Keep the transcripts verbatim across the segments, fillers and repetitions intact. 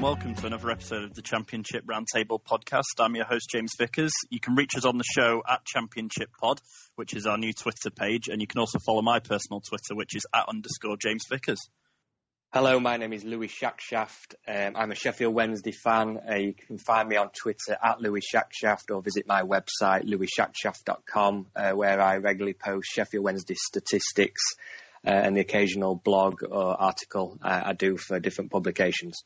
Welcome to another episode of the Championship Roundtable podcast. I'm your host, James Vickers. You can reach us on the show at Championship Pod, which is our new Twitter page. And you can also follow my personal Twitter, which is at underscore James Vickers. Hello, my name is Louis Shackshaft. Um, I'm a Sheffield Wednesday fan. Uh, you can find me on Twitter at Louis Shackshaft or visit my website, louis shackshaft dot com, uh, where I regularly post Sheffield Wednesday statistics uh, and the occasional blog or article I, I do for different publications.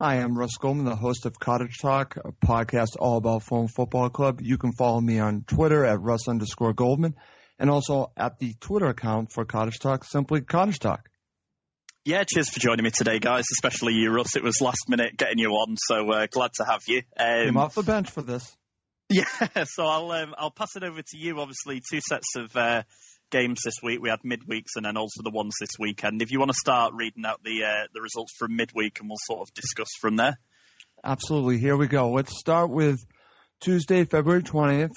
I am Russ Goldman, the host of Cottage Talk, a podcast all about Fulham Football Club. You can follow me on Twitter at Russ underscore Goldman, and also at the Twitter account for Cottage Talk, simply Cottage Talk. Yeah, cheers for joining me today, guys, especially you, Russ. It was last minute getting you on, so uh, glad to have you. Um, Came off the bench for this. Yeah, so I'll um, I'll pass it over to you. Obviously, two sets of uh, games this week. We had midweeks and then also the ones this weekend. If you want to start reading out the uh, the results from midweek, and we'll sort of discuss from there. Absolutely. Here we go. Let's start with Tuesday, February twentieth.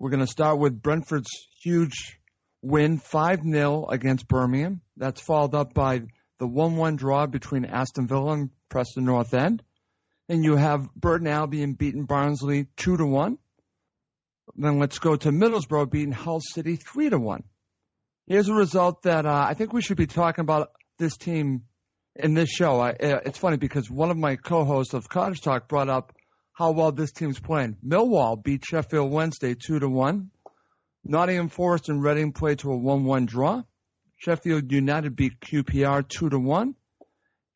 We're going to start with Brentford's huge win, five nil against Birmingham. That's followed up by the one one draw between Aston Villa and Preston North End. And you have Burton Albion beating Barnsley two to one. Then let's go to Middlesbrough beating Hull City three to one. Here's a result that uh, I think we should be talking about this team in this show. I, it's funny because one of my co-hosts of Cottage Talk brought up how well this team's playing. Millwall beat Sheffield Wednesday two to one. Nottingham Forest and Reading played to a one one draw. Sheffield United beat Q P R two to one.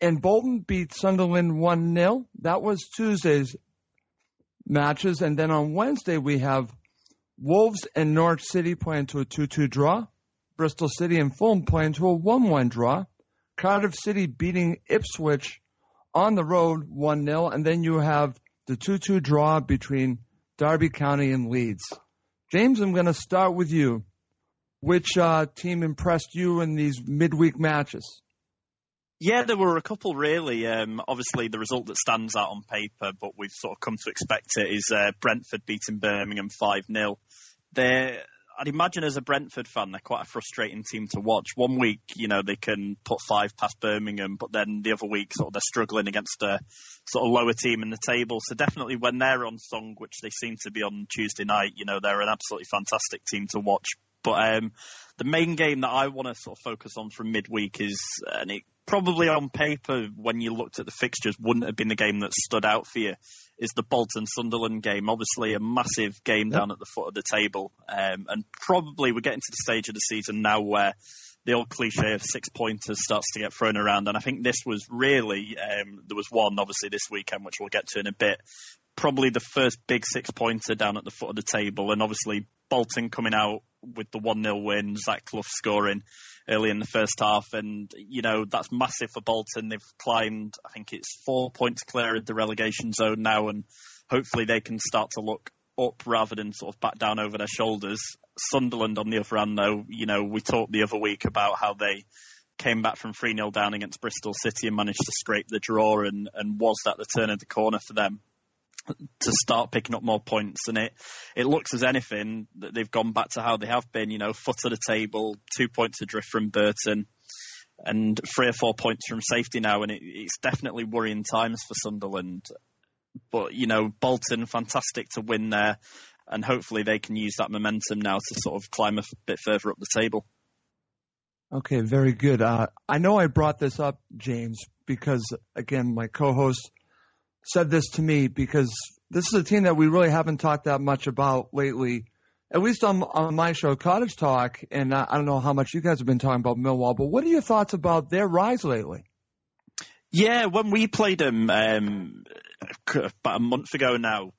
And Bolton beat Sunderland one nil. That was Tuesday's matches. And then on Wednesday, we have Wolves and Norwich City playing to a two two draw. Bristol City and Fulham playing to a one one draw. Cardiff City beating Ipswich on the road one nil. And then you have the two two draw between Derby County and Leeds. James, I'm going to start with you. Which uh, team impressed you in these midweek matches? Yeah, there were a couple, really. Um, obviously, the result that stands out on paper, but we've sort of come to expect it, is uh, Brentford beating Birmingham five nil. They're... I'd imagine as a Brentford fan, they're quite a frustrating team to watch. One week, you know, they can put five past Birmingham, but then the other week, sort of, they're struggling against a sort of lower team in the table. So definitely when they're on song, which they seem to be on Tuesday night, you know, they're an absolutely fantastic team to watch. But um, the main game that I want to sort of focus on from midweek is, and it probably on paper, when you looked at the fixtures, wouldn't have been the game that stood out for you, is the Bolton-Sunderland game. Obviously, a massive game down at the foot of the table. Um, and probably we're getting to the stage of the season now where the old cliche of six-pointers starts to get thrown around. And I think this was really, um, there was one, obviously, this weekend, which we'll get to in a bit, probably the first big six-pointer down at the foot of the table. And obviously, Bolton coming out with the one nil win, Zach Clough scoring early in the first half. And, you know, that's massive for Bolton. They've climbed, I think it's four points clear of the relegation zone now, and hopefully they can start to look up rather than sort of back down over their shoulders. Sunderland, on the other hand, though, you know, we talked the other week about how they came back from three nil down against Bristol City and managed to scrape the draw, and, and was that the turn of the corner for them to start picking up more points? And it, it looks as anything that they've gone back to how they have been, you know, foot of the table, two points adrift from Burton and three or four points from safety now. And it, it's definitely worrying times for Sunderland. But, you know, Bolton, fantastic to win there. And hopefully they can use that momentum now to sort of climb a bit further up the table. Okay, very good. Uh, I know I brought this up, James, because, again, my co-host said this to me, because this is a team that we really haven't talked that much about lately, at least on, on my show, Cottage Talk, and I, I don't know how much you guys have been talking about Millwall, but what are your thoughts about their rise lately? Yeah, when we played them um, about a month ago now,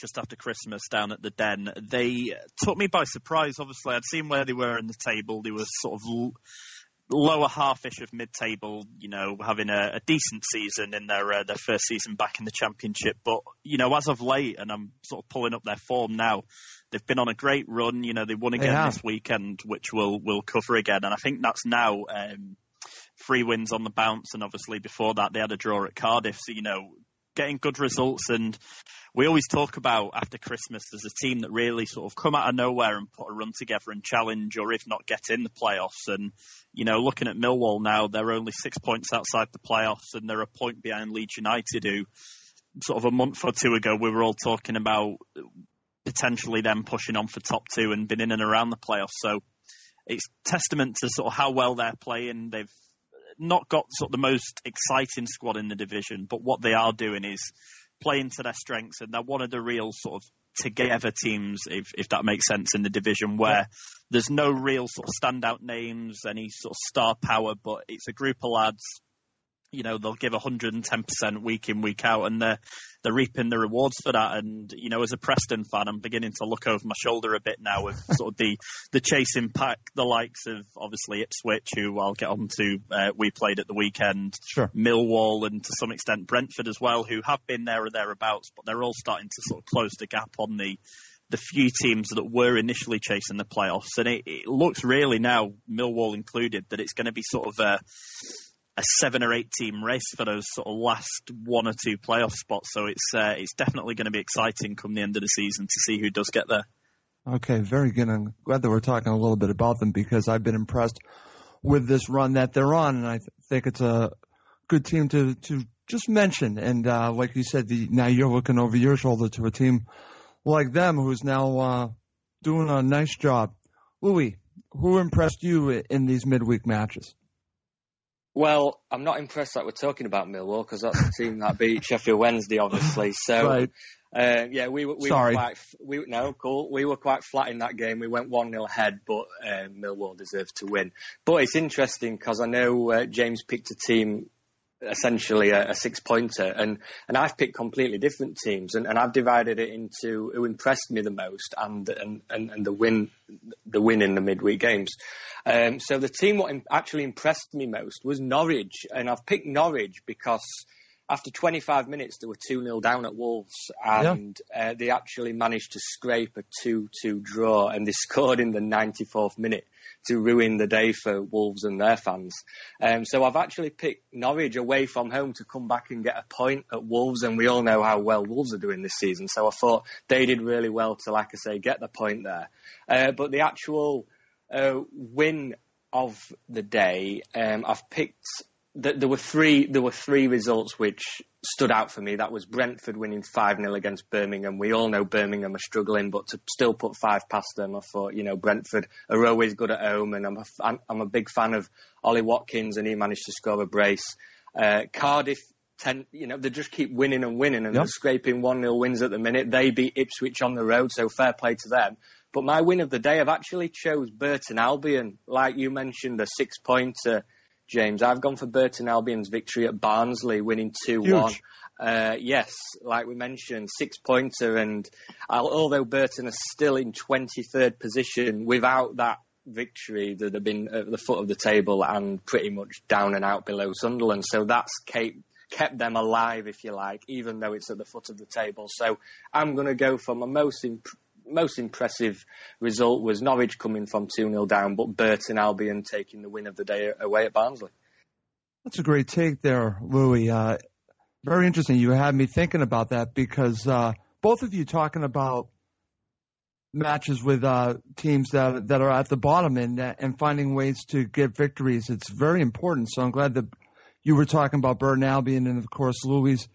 just after Christmas, down at the Den. They took me by surprise, obviously. I'd seen where they were in the table. They were sort of l- lower half-ish of mid-table, you know, having a, a decent season in their, uh, their first season back in the Championship. But, you know, as of late, and I'm sort of pulling up their form now, they've been on a great run. You know, they won again yeah. this weekend, which we'll, we'll cover again. And I think that's now... Um, three wins on the bounce, and obviously before that they had a draw at Cardiff, so you know, getting good results. And we always talk about after Christmas there's a team that really sort of come out of nowhere and put a run together and challenge, or if not get in the playoffs. And you know, looking at Millwall now, they're only six points outside the playoffs and they're a point behind Leeds United, who sort of a month or two ago we were all talking about potentially them pushing on for top two and been in and around the playoffs. So it's testament to sort of how well they're playing. They've not got sort of the most exciting squad in the division, but what they are doing is playing to their strengths, and they're one of the real sort of together teams, if if that makes sense, in the division, where yeah. there's no real sort of standout names, any sort of star power, but it's a group of lads, you know, they'll give one hundred ten percent week in, week out, and they're, they're reaping the rewards for that. And, you know, as a Preston fan, I'm beginning to look over my shoulder a bit now with sort of the, the chasing pack, the likes of, obviously, Ipswich, who I'll get on to, uh, we played at the weekend, sure. Millwall, and to some extent Brentford as well, who have been there or thereabouts, but they're all starting to sort of close the gap on the the few teams that were initially chasing the playoffs. And it, it looks really now, Millwall included, that it's going to be sort of a... a seven or eight team race for those sort of last one or two playoff spots. So it's uh, it's definitely going to be exciting come the end of the season to see who does get there. Okay, very good. I'm glad that we're talking a little bit about them, because I've been impressed with this run that they're on, and I th- think it's a good team to, to just mention. And uh, like you said, the, now you're looking over your shoulder to a team like them who's now uh, doing a nice job. Louis, who impressed you in these midweek matches? Well, I'm not impressed that we're talking about Millwall, because that's the team that beat Sheffield Wednesday, obviously. So, right. uh, yeah, we, we were quite we no cool. We were quite flat in that game. We went one nil ahead, but uh, Millwall deserved to win. But it's interesting because I know uh, James picked a team, essentially a, a six-pointer, and, and I've picked completely different teams, and, and I've divided it into who impressed me the most and and, and, and the win the win in the midweek games. Um, so the team what im- actually impressed me most was Norwich, and I've picked Norwich because after twenty-five minutes they were two nil down at Wolves, and yeah. uh, they actually managed to scrape a two two draw, and they scored in the ninety-fourth minute to ruin the day for Wolves and their fans. Um, so I've actually picked Norwich away from home to come back and get a point at Wolves, and we all know how well Wolves are doing this season. So I thought they did really well to, like I say, get the point there. Uh, but the actual uh, win of the day, um, I've picked... There were three. There were three results which stood out for me. That was Brentford winning five nil against Birmingham. We all know Birmingham are struggling, but to still put five past them, I thought, you know, Brentford are always good at home, and I'm a, I'm a big fan of Ollie Watkins, and he managed to score a brace. Uh, Cardiff, ten, you know, they just keep winning and winning, and yep. they're scraping one nil wins at the minute. They beat Ipswich on the road, so fair play to them. But my win of the day, I've actually chose Burton Albion. Like you mentioned, a six-pointer, James, I've gone for Burton Albion's victory at Barnsley, winning two one. Uh, yes, like we mentioned, six-pointer. And I'll, although Burton are still in twenty-third position, without that victory, they'd have been at the foot of the table and pretty much down and out below Sunderland. So that's kept, kept them alive, if you like, even though it's at the foot of the table. So I'm going to go for my most imp- most impressive result was Norwich coming from two nil down, but Burton Albion taking the win of the day away at Barnsley. That's a great take there, Louis. Uh, very interesting. You had me thinking about that, because uh, both of you talking about matches with uh, teams that that are at the bottom and, and finding ways to get victories. It's very important. So I'm glad that you were talking about Burton Albion, and, of course, Louis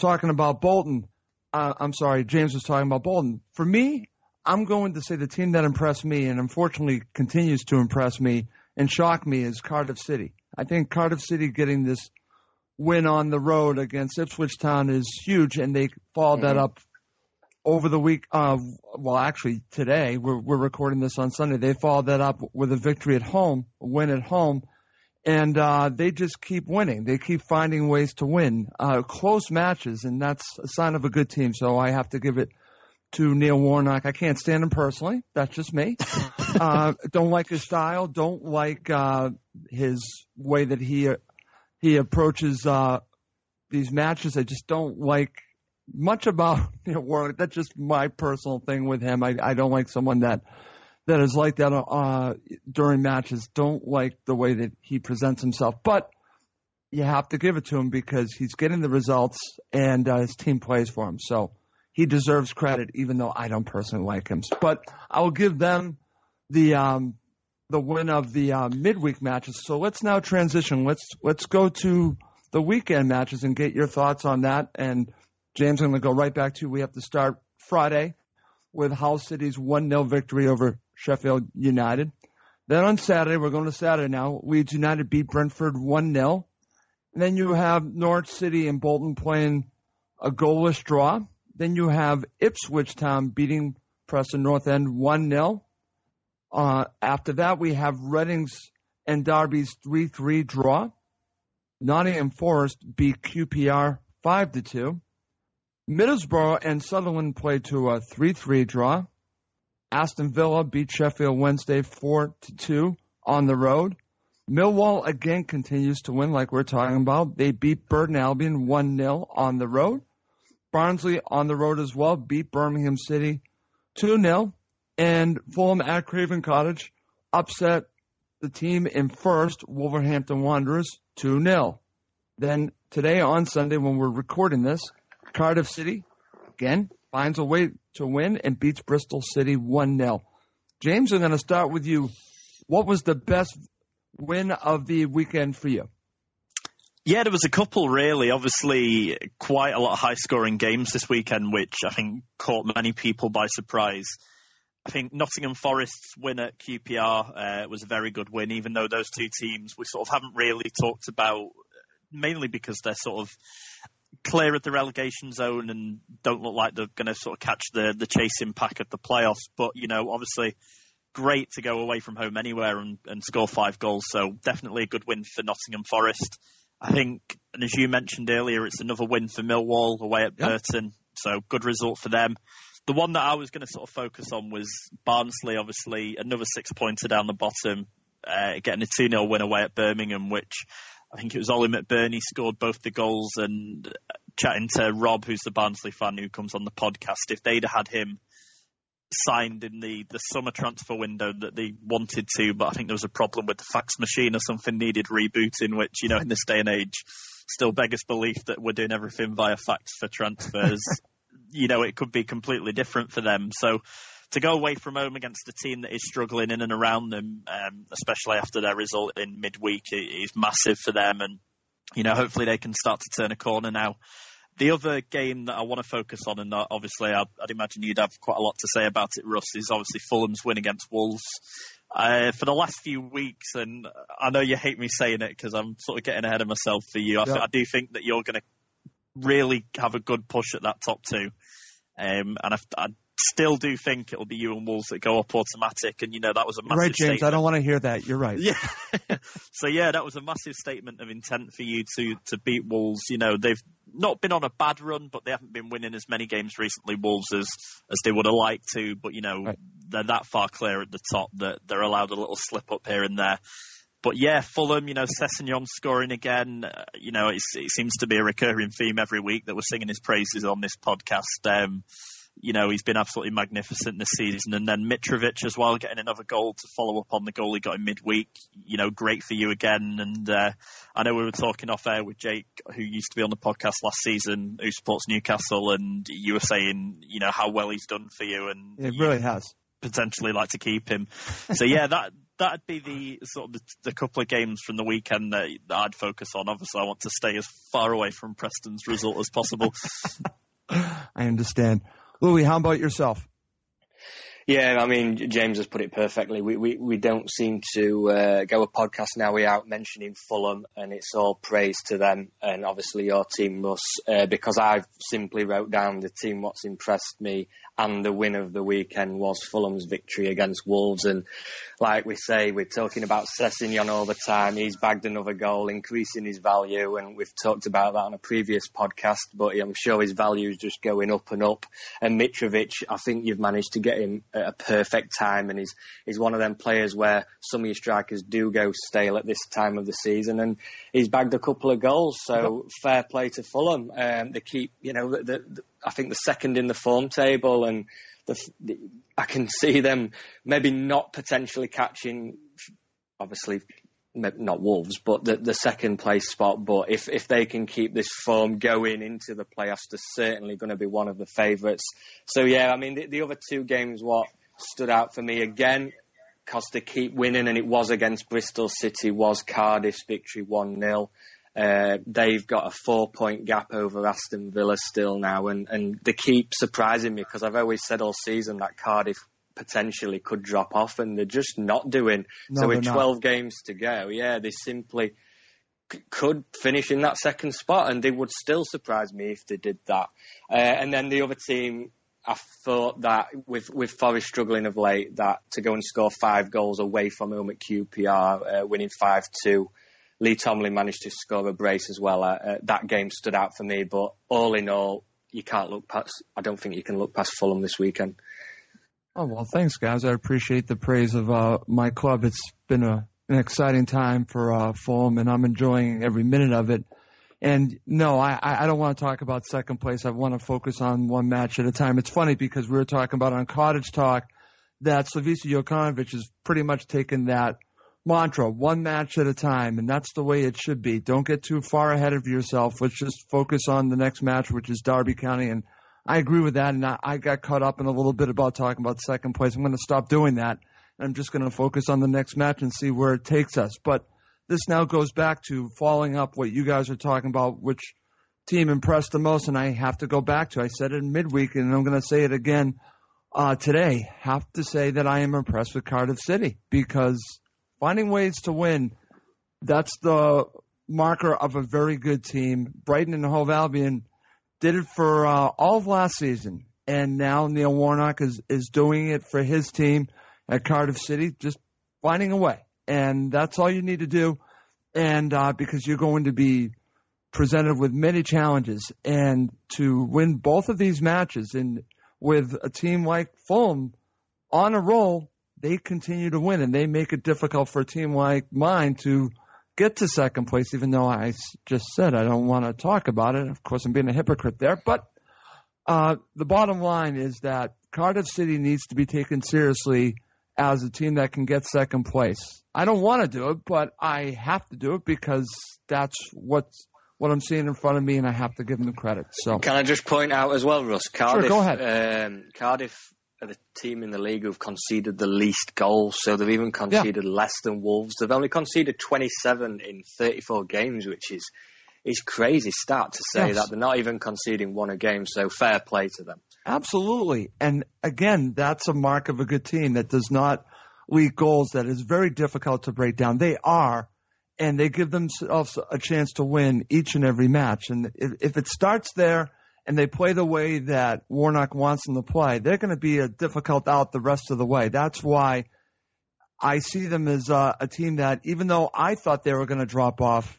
talking about Bolton. Uh, I'm sorry, James was talking about Bolton. For me, I'm going to say the team that impressed me and unfortunately continues to impress me and shock me is Cardiff City. I think Cardiff City getting this win on the road against Ipswich Town is huge, and they followed mm-hmm. that up over the week. Uh, well, actually, today, we're, we're recording this on Sunday. They followed that up with a victory at home, a win at home, And uh, they just keep winning. They keep finding ways to win uh, close matches, and that's a sign of a good team. So I have to give it to Neil Warnock. I can't stand him personally. That's just me. uh, don't like his style. Don't like uh, his way that he uh, he approaches uh, these matches. I just don't like much about Neil Warnock. That's just my personal thing with him. I, I don't like someone that – that is like that uh, during matches. Don't like the way that he presents himself. But you have to give it to him because he's getting the results and uh, his team plays for him. So he deserves credit, even though I don't personally like him. But I will give them the um, the win of the uh, midweek matches. So let's now transition. Let's let's go to the weekend matches and get your thoughts on that. And, James, I'm going to go right back to you. We have to start Friday with Hull City's one nil victory over Sheffield United. Then on Saturday, we're going to Saturday now, Leeds United beat Brentford one nil. And then you have Norwich City and Bolton playing a goalless draw. Then you have Ipswich Town beating Preston North End one nil. Uh, after that, we have Reading's and Derby's three three draw. Nottingham Forest beat Q P R five to two. Middlesbrough and Sunderland play to a three three draw. Aston Villa beat Sheffield Wednesday four to two on the road. Millwall again continues to win like we're talking about. They beat Burton Albion one nil on the road. Barnsley on the road as well beat Birmingham City two nil. And Fulham at Craven Cottage upset the team in first, Wolverhampton Wanderers two nil. Then today on Sunday when we're recording this, Cardiff City again finds a way to win and beats Bristol City one nil. James, I'm going to start with you. What was the best win of the weekend for you? Yeah, there was a couple, really. Obviously, quite a lot of high-scoring games this weekend, which I think caught many people by surprise. I think Nottingham Forest's win at Q P R uh, was a very good win, even though those two teams we sort of haven't really talked about, mainly because they're sort of clear of the relegation zone and don't look like they're going to sort of catch the, the chasing pack of the playoffs. But, you know, obviously great to go away from home anywhere and, and score five goals. So definitely a good win for Nottingham Forest. I think, and as you mentioned earlier, it's another win for Millwall away at Burton. Yep. So good result for them. The one that I was going to sort of focus on was Barnsley, obviously, another six-pointer down the bottom, uh, getting a two nil win away at Birmingham, which I think it was Ollie McBurnie scored both the goals, and chatting to Rob, who's the Barnsley fan who comes on the podcast, if they'd had him signed in the, the summer transfer window that they wanted to, but I think there was a problem with the fax machine or something needed rebooting, which, you know, in this day and age still beggars belief that we're doing everything via fax for transfers. You know, it could be completely different for them. So to go away from home against a team that is struggling in and around them, um, especially after their result in midweek, is massive for them. And, you know, hopefully they can start to turn a corner now. The other game that I want to focus on, and obviously I'd, I'd imagine you'd have quite a lot to say about it, Russ, is obviously Fulham's win against Wolves. Uh, for the last few weeks, and I know you hate me saying it because I'm sort of getting ahead of myself for you. I, yeah. th- I do think that you're going to really have a good push at that top two. Um, and I, I still do think it'll be you and Wolves that go up automatic. And, you know, that was a massive right, James, statement. I don't want to hear that. You're right. Yeah. So, yeah, that was a massive statement of intent for you to, to beat Wolves. You know, they've not been on a bad run, but they haven't been winning as many games recently, Wolves, as, as they would have liked to. But, you know, right. They're that far clear at the top that they're allowed a little slip up here and there. But, yeah, Fulham, you know, Sessegnon scoring again. Uh, you know, it's, it seems to be a recurring theme every week that we're singing his praises on this podcast. Um, you know, he's been absolutely magnificent this season. And then Mitrovic as well, getting another goal to follow up on the goal he got in midweek. You know, great for you again. And uh, I know we were talking off air with Jake, who used to be on the podcast last season, who supports Newcastle. And you were saying, you know, how well he's done for you. And it really has. Potentially like to keep him. So, yeah, that... That'd be the sort of the, the couple of games from the weekend that, that I'd focus on. Obviously, I want to stay as far away from Preston's result as possible. I understand. Louis, how about yourself? Yeah, I mean, James has put it perfectly. We we, we don't seem to uh, go a podcast now without mentioning Fulham, and it's all praise to them and obviously your team, Russ, uh, because I've simply wrote down the team what's impressed me, and the win of the weekend was Fulham's victory against Wolves. And like we say, we're talking about Sessegnon all the time. He's bagged another goal, increasing his value, and we've talked about that on a previous podcast, but I'm sure his value is just going up and up. And Mitrovic, I think you've managed to get him at a perfect time, and he's he's one of them players where some of your strikers do go stale at this time of the season, and he's bagged a couple of goals, so fair play to Fulham. Um, they keep, you know, the, the, I think the second in the form table, and the, the, I can see them maybe not potentially catching, obviously not Wolves, but the, the second place spot. But if, if they can keep this form going into the playoffs, they're certainly going to be one of the favourites. So, yeah, I mean, the, the other two games, what stood out for me again, because they keep winning, and it was against Bristol City, was Cardiff's victory one nil. Uh, they've got a four-point gap over Aston Villa still now, and, and they keep surprising me, because I've always said all season that Cardiff potentially could drop off, and they're just not doing. No, so with twelve not. games to go, yeah, they simply c- could finish in that second spot, and they would still surprise me if they did that. Uh, and then the other team, I thought that with with Forest struggling of late, that to go and score five goals away from home at Q P R, uh, winning five two, Lee Tomlin managed to score a brace as well. Uh, that game stood out for me, but all in all, you can't look past. I don't think you can look past Fulham this weekend. Oh, well, thanks, guys. I appreciate the praise of uh, my club. It's been a, an exciting time for uh, Fulham, and I'm enjoying every minute of it. And, no, I, I don't want to talk about second place. I want to focus on one match at a time. It's funny because we were talking about on Cottage Talk that Slavisa Jokanovic has pretty much taken that mantra, one match at a time, and that's the way it should be. Don't get too far ahead of yourself. Let's just focus on the next match, which is Derby County, and I agree with that, and I, I got caught up in a little bit about talking about second place. I'm going to stop doing that, and I'm just going to focus on the next match and see where it takes us. But this now goes back to following up what you guys are talking about, which team impressed the most, and I have to go back to. I said it in midweek, and I'm going to say it again uh, today. Have to say that I am impressed with Cardiff City, because finding ways to win, that's the marker of a very good team. Brighton and Hove Albion did it for uh, all of last season, and now Neil Warnock is, is doing it for his team at Cardiff City, just finding a way. And that's all you need to do, and uh, because you're going to be presented with many challenges. And to win both of these matches, and with a team like Fulham on a roll, they continue to win, and they make it difficult for a team like mine to get to second place, even though I just said I don't want to talk about it. Of course, I'm being a hypocrite there. But uh, the bottom line is that Cardiff City needs to be taken seriously as a team that can get second place. I don't want to do it, but I have to do it because that's what's what I'm seeing in front of me, and I have to give them credit. So, can I just point out as well, Russ? Cardiff, sure, go ahead. Um, Cardiff are the team in the league who've conceded the least goals, so they've even conceded yeah. less than Wolves. They've only conceded twenty-seven in thirty-four games, which is is crazy stat to say yes. that they're not even conceding one a game, so fair play to them. Absolutely. And again, that's a mark of a good team that does not leak goals, that is very difficult to break down. They are, and they give themselves a chance to win each and every match. And if, if it starts there, and they play the way that Warnock wants them to play, they're going to be a difficult out the rest of the way. That's why I see them as a, a team that, even though I thought they were going to drop off,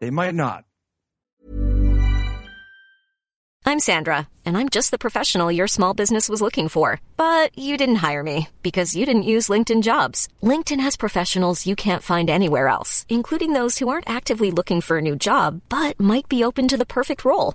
they might not. I'm Sandra, and I'm just the professional your small business was looking for. But you didn't hire me because you didn't use LinkedIn Jobs. LinkedIn has professionals you can't find anywhere else, including those who aren't actively looking for a new job, but might be open to the perfect role.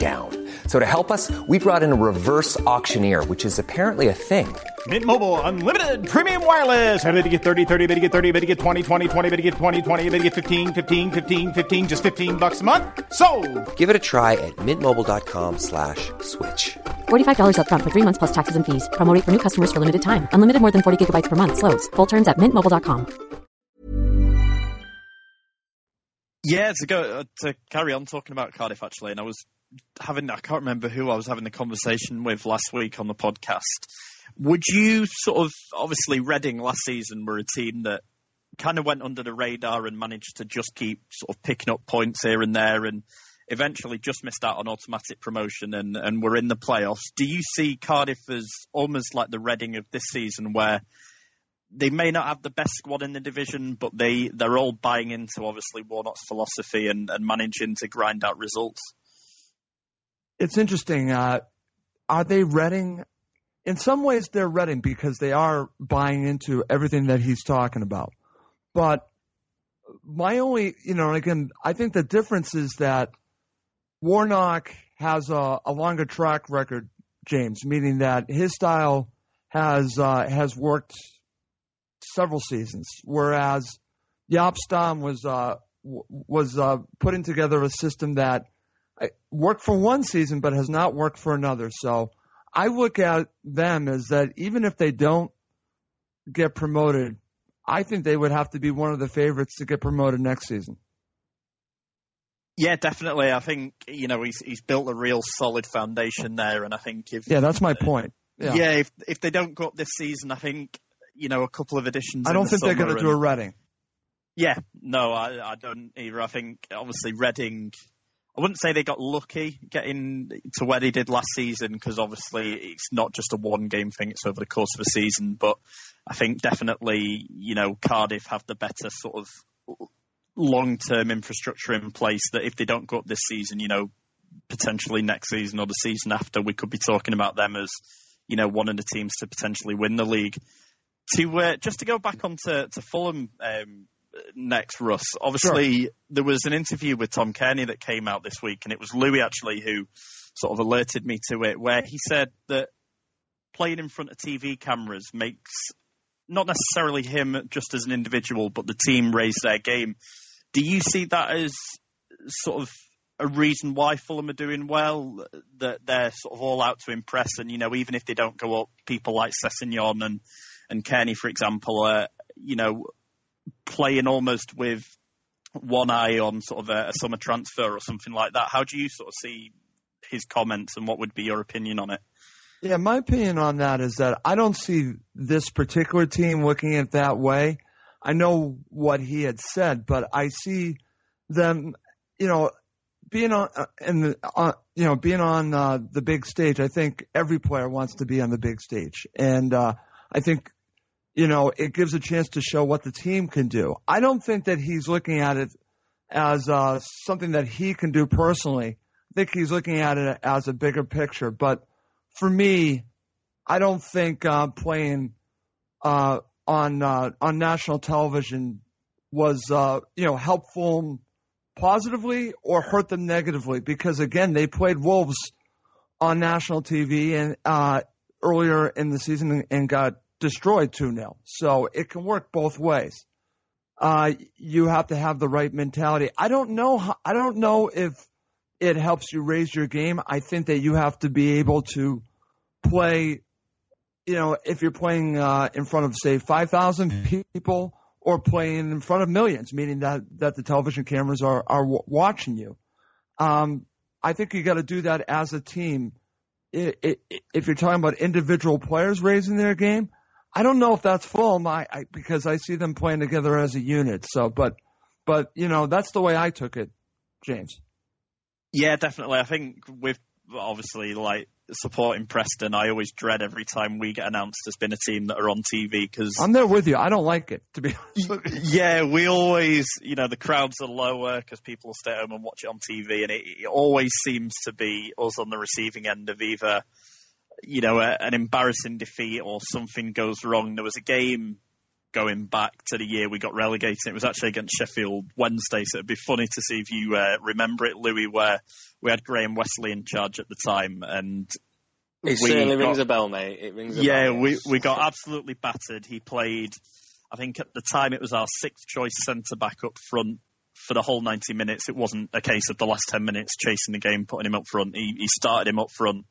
down. So to help us, we brought in a reverse auctioneer, which is apparently a thing. Mint Mobile Unlimited Premium Wireless. How to get thirty, thirty, how to get thirty, how to get twenty, twenty, twenty, how to get twenty, twenty, how to get fifteen, fifteen, fifteen, fifteen, just fifteen bucks a month? Sold! Give it a try at mintmobile.com slash switch. forty-five dollars up front for three months plus taxes and fees. Promo rate for new customers for limited time. Unlimited more than forty gigabytes per month. Slows full terms at mint mobile dot com. Yeah, to go to carry on talking about Cardiff, actually, and I was having, I can't remember who I was having the conversation with last week on the podcast. Would you sort of, obviously Reading last season were a team that kind of went under the radar and managed to just keep sort of picking up points here and there and eventually just missed out on automatic promotion and, and were in the playoffs. Do you see Cardiff as almost like the Reading of this season where they may not have the best squad in the division, but they, they're all buying into, obviously, Warnock's philosophy and, and managing to grind out results? It's interesting. Uh, are they Reading? In some ways, they're Reading because they are buying into everything that he's talking about. But my only, you know, again, I think the difference is that Warnock has a, a longer track record, James, meaning that his style has uh, has worked – several seasons, whereas Jaap Stam was uh, w- was uh, putting together a system that worked for one season but has not worked for another. So I look at them as that even if they don't get promoted, I think they would have to be one of the favorites to get promoted next season. Yeah, definitely. I think, you know, he's he's built a real solid foundation there, and I think if yeah, that's my point. Yeah, yeah if if they don't go up this season, I think. You know, a couple of additions. I don't think they're going to do a Reading. Yeah, no, I, I don't either. I think, obviously, Reading, I wouldn't say they got lucky getting to where they did last season because, obviously, it's not just a one-game thing. It's over the course of a season. But I think definitely, you know, Cardiff have the better sort of long-term infrastructure in place that if they don't go up this season, you know, potentially next season or the season after, we could be talking about them as, you know, one of the teams to potentially win the league. To uh, just to go back on to, to Fulham um, next, Russ, obviously sure. There was an interview with Tom Cairney that came out this week, and it was Louis actually who sort of alerted me to it, where he said that playing in front of T V cameras makes not necessarily him just as an individual, but the team raise their game. Do you see that as sort of a reason why Fulham are doing well, that they're sort of all out to impress and, you know, even if they don't go up, people like Sessegnon and And Kearney, for example, uh, you know, playing almost with one eye on sort of a, a summer transfer or something like that. How do you sort of see his comments and what would be your opinion on it? Yeah, my opinion on that is that I don't see this particular team looking at it that way. I know what he had said, but I see them, you know, being on, uh, in the, uh, you know, being on uh, the big stage. I think every player wants to be on the big stage, and uh, I think. You know, it gives a chance to show what the team can do. I don't think that he's looking at it as uh, something that he can do personally. I think he's looking at it as a bigger picture. But for me, I don't think uh, playing uh, on uh, on national television was, uh, you know, helpful positively or hurt them negatively because, again, they played Wolves on national T V and uh, earlier in the season and got – destroyed two nil. So it can work both ways. Uh, you have to have the right mentality. I don't know. How, I don't know if it helps you raise your game. I think that you have to be able to play, you know, if you're playing uh, in front of, say, five thousand people or playing in front of millions, meaning that, that the television cameras are, are w- watching you. Um, I think you got to do that as a team. It, it, it, if you're talking about individual players raising their game, I don't know if that's Fulham, I, I, because I see them playing together as a unit. So, but, but you know, that's the way I took it, James. Yeah, definitely. I think with obviously like supporting Preston, I always dread every time we get announced as being a team that are on T V because I'm there with you. I don't like it, to be honest. Yeah, we always, you know, the crowds are lower because people will stay at home and watch it on T V, and it, it always seems to be us on the receiving end of either. You know, a, an embarrassing defeat or something goes wrong. There was a game going back to the year we got relegated. It was actually against Sheffield Wednesday, so it'd be funny to see if you uh, remember it, Louis, where we had Graham Wesley in charge at the time. And it certainly got, rings a bell, mate. It rings a yeah, bell. Yeah, we, we got absolutely battered. He played, I think at the time it was our sixth choice centre-back up front for the whole ninety minutes. It wasn't a case of the last ten minutes chasing the game, putting him up front. He, he started him up front.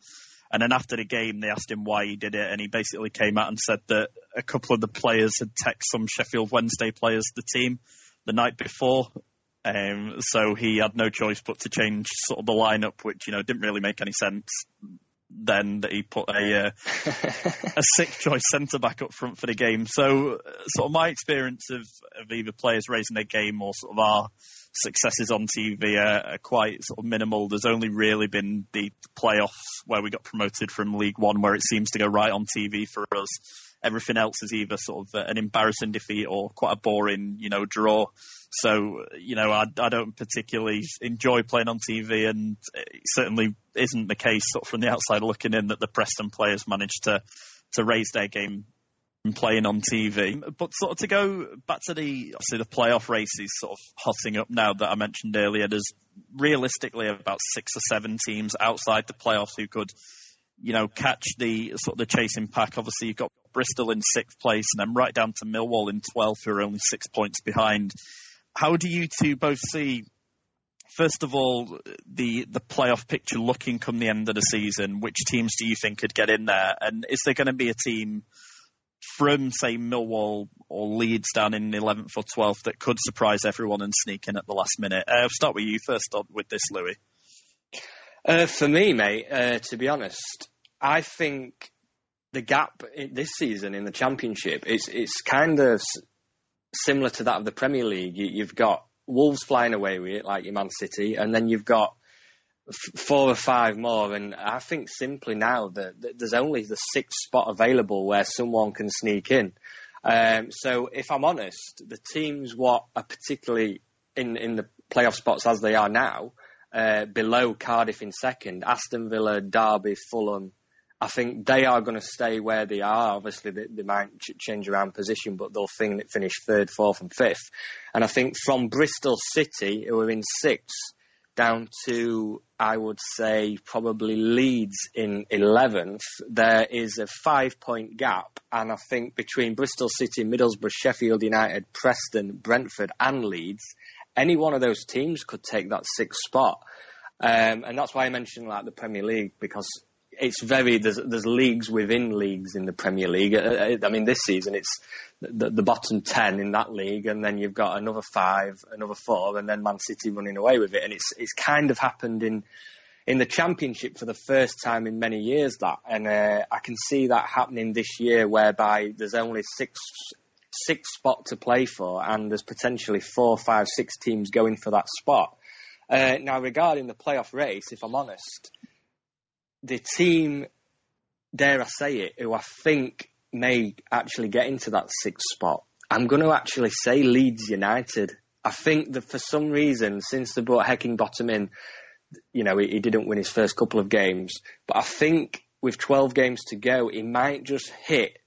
And then after the game, they asked him why he did it, and he basically came out and said that a couple of the players had texted some Sheffield Wednesday players, the team, the night before. Um, so he had no choice but to change sort of the lineup, which, you know, didn't really make any sense then that he put a uh, a sixth-choice centre-back up front for the game. So sort of my experience of, of either players raising their game or sort of our successes on T V are, are quite sort of minimal. There's only really been the playoffs where we got promoted from League One, where it seems to go right on T V for us. Everything else is either sort of an embarrassing defeat or quite a boring, you know, draw. So, you know, I, I don't particularly enjoy playing on T V, and it certainly isn't the case sort of from the outside looking in that the Preston players managed to, to raise their game and playing on T V. But sort of to go back to the obviously the playoff races sort of hotting up now that I mentioned earlier, there's realistically about six or seven teams outside the playoffs who could, you know, catch the sort of the chasing pack. Obviously, you've got Bristol in sixth place and then right down to Millwall in twelfth, who are only six points behind. How do you two both see, first of all, the, the playoff picture looking come the end of the season? Which teams do you think could get in there? And is there going to be a team from, say, Millwall or Leeds down in eleventh or twelfth that could surprise everyone and sneak in at the last minute? Uh, I'll start with you first on with this, Louis. Uh, for me, mate, uh, to be honest, I think the gap in this season in the Championship, it's, it's kind of similar to that of the Premier League. You, you've got Wolves flying away with it, like your Man City, and then you've got f- four or five more. And I think simply now that, that there's only the sixth spot available where someone can sneak in. Um, so if I'm honest, the teams what are particularly in, in the playoff spots as they are now, Uh, below Cardiff in second, Aston Villa, Derby, Fulham, I think they are going to stay where they are. Obviously, they, they might ch- change around position, but they'll fin- finish third, fourth and fifth. And I think from Bristol City, who are in sixth, down to, I would say, probably Leeds in eleventh, there is a five-point gap. And I think between Bristol City, Middlesbrough, Sheffield United, Preston, Brentford and Leeds, any one of those teams could take that sixth spot. Um, and that's why I mentioned like the Premier League, because it's very, there's, there's leagues within leagues in the Premier League. I, I mean, this season it's the, the bottom ten in that league, and then you've got another five, another four, and then Man City running away with it. And it's it's kind of happened in in the Championship for the first time in many years, that. And uh, I can see that happening this year, whereby there's only six sixth spot to play for, and there's potentially four, five, six teams going for that spot. Uh, now, regarding the playoff race, if I'm honest, the team, dare I say it, who I think may actually get into that sixth spot, I'm going to actually say Leeds United. I think that for some reason, since they brought Heckingbottom in, you know, he, he didn't win his first couple of games, but I think with twelve games to go, he might just hit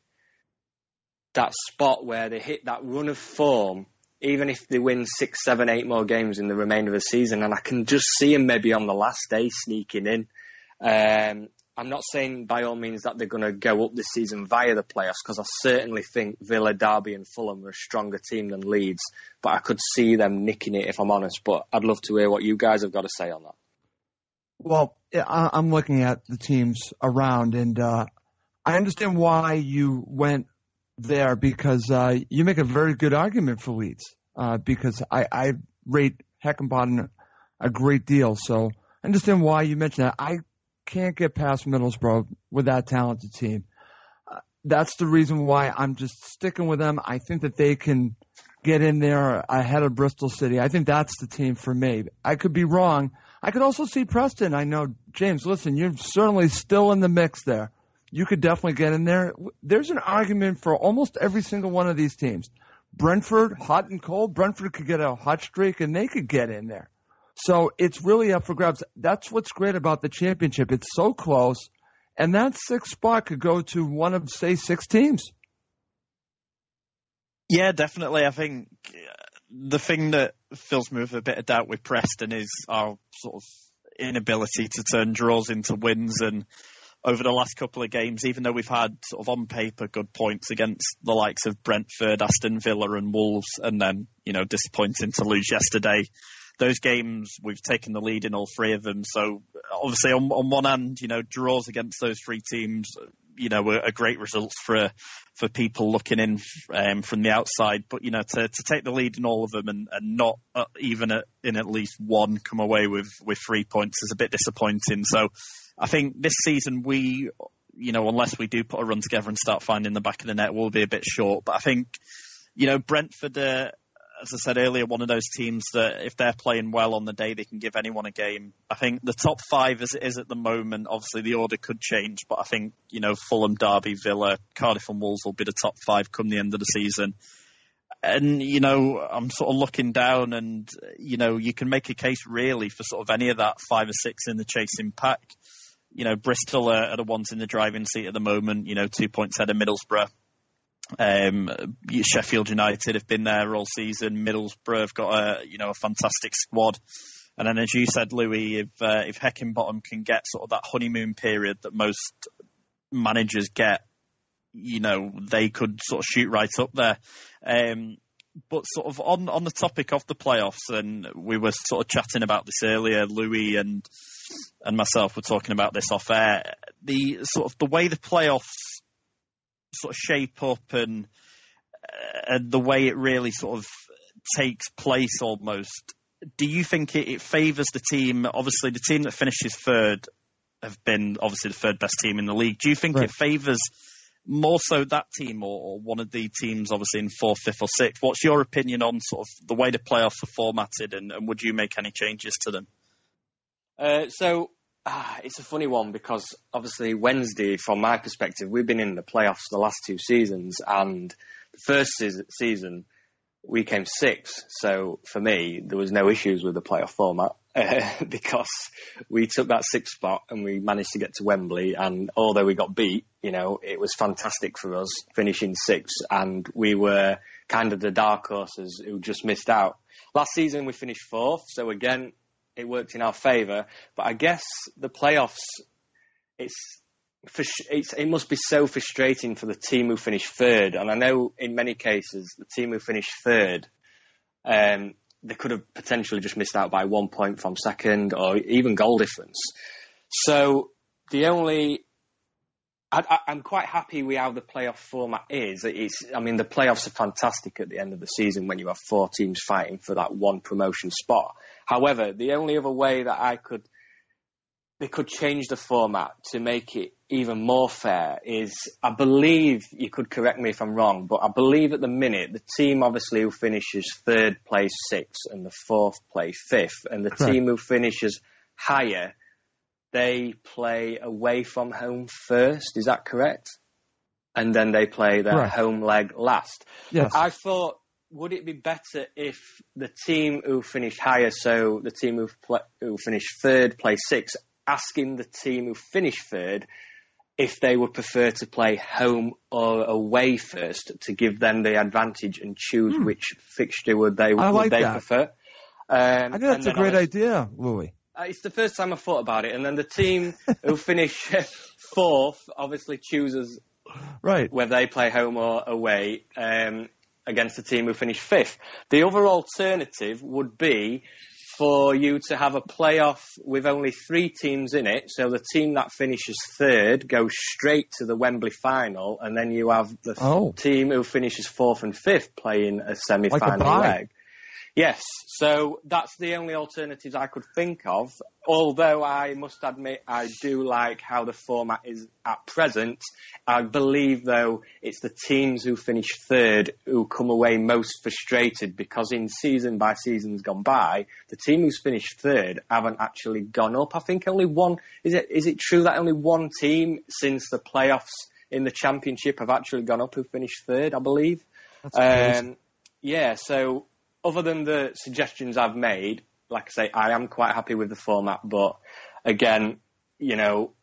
that spot where they hit that run of form, even if they win six, seven, eight more games in the remainder of the season. And I can just see them maybe on the last day sneaking in. Um, I'm not saying by all means that they're going to go up this season via the playoffs, because I certainly think Villa, Derby and Fulham are a stronger team than Leeds. But I could see them nicking it, if I'm honest. But I'd love to hear what you guys have got to say on that. Well, I'm looking at the teams around, and uh, I understand why you went there, because uh, you make a very good argument for Leeds, uh, because I, I rate Heckingbottom a great deal. So I understand why you mentioned that. I can't get past Middlesbrough with that talented team. Uh, that's the reason why I'm just sticking with them. I think that they can get in there ahead of Bristol City. I think that's the team for me. I could be wrong. I could also see Preston. I know, James, listen, you're certainly still in the mix there. You could definitely get in there. There's an argument for almost every single one of these teams. Brentford, hot and cold. Brentford could get a hot streak, and they could get in there. So it's really up for grabs. That's what's great about the Championship. It's so close, and that sixth spot could go to one of, say, six teams. Yeah, definitely. I think the thing that fills me with a bit of doubt with Preston is our sort of inability to turn draws into wins. And over the last couple of games, even though we've had sort of on paper good points against the likes of Brentford, Aston Villa and Wolves, and then, you know, disappointing to lose yesterday, those games we've taken the lead in all three of them. So obviously on, on one hand, you know, draws against those three teams, you know, were a great result for for people looking in um, from the outside. But, you know, to, to take the lead in all of them and, and not uh, even a, in at least one come away with, with three points is a bit disappointing. So I think this season we, you know, unless we do put a run together and start finding the back of the net, we'll be a bit short. But I think, you know, Brentford, uh, as I said earlier, one of those teams that if they're playing well on the day, they can give anyone a game. I think the top five as it is at the moment, obviously the order could change, but I think, you know, Fulham, Derby, Villa, Cardiff and Wolves will be the top five come the end of the season. And, you know, I'm sort of looking down and, you know, you can make a case really for sort of any of that five or six in the chasing pack. You know, Bristol are, are the ones in the driving seat at the moment, you know, two points ahead of Middlesbrough. Um, Sheffield United have been there all season. Middlesbrough have got a you know a fantastic squad, and then as you said, Louis, if uh, if Heckingbottom can get sort of that honeymoon period that most managers get, you know they could sort of shoot right up there. Um, but sort of on on the topic of the playoffs, and we were sort of chatting about this earlier, Louis and and myself were talking about this off air. The sort of the way the playoffs sort of shape up and uh, and the way it really sort of takes place almost, do you think it, it favours the team? Obviously the team that finishes third have been obviously the third best team in the league. Do you think right. it favours more so that team or, or one of the teams obviously in fourth, fifth or sixth? What's your opinion on sort of the way the playoffs are formatted and, and would you make any changes to them? Uh, so Ah, it's a funny one because obviously Wednesday, from my perspective, we've been in the playoffs the last two seasons, and the first se- season we came sixth. So for me, there was no issues with the playoff format uh, because we took that sixth spot and we managed to get to Wembley. And although we got beat, you know, it was fantastic for us finishing sixth, and we were kind of the dark horses who just missed out. Last season we finished fourth, so again, it worked in our favour, but I guess the playoffs, it's, it's it must be so frustrating for the team who finished third. And I know in many cases, the team who finished third, um, they could have potentially just missed out by one point from second or even goal difference. So the only... I, I, I'm quite happy with how the playoff format is. It's, I mean, the playoffs are fantastic at the end of the season when you have four teams fighting for that one promotion spot. However, the only other way that I could, they could change the format to make it even more fair is, I believe, you could correct me if I'm wrong, but I believe at the minute, the team obviously who finishes third plays sixth and the fourth plays fifth, and the Correct. team who finishes higher, they play away from home first, is that correct? And then they play their right. home leg last. Yes. I thought, would it be better if the team who finished higher, so the team who, play, who finished third, play sixth, asking the team who finished third if they would prefer to play home or away first to give them the advantage and choose mm. which fixture would they, would like they prefer? Um, I think that's a great was, idea, Louis. It's the first time I've thought about it. And then the team who finish fourth obviously chooses right. whether they play home or away um, against the team who finish fifth. The other alternative would be for you to have a playoff with only three teams in it. So the team that finishes third goes straight to the Wembley final, and then you have the oh. team who finishes fourth and fifth playing a semi-final like a leg. Yes, so that's the only alternatives I could think of, although I must admit I do like how the format is at present. I believe, though, it's the teams who finish third who come away most frustrated because in season by season's gone by, the team who's finished third haven't actually gone up. I think only one, is it is it true that only one team since the playoffs in the Championship have actually gone up who finished third, I believe? That's um, yeah, so... Other than the suggestions I've made, like I say, I am quite happy with the format. But again, you know,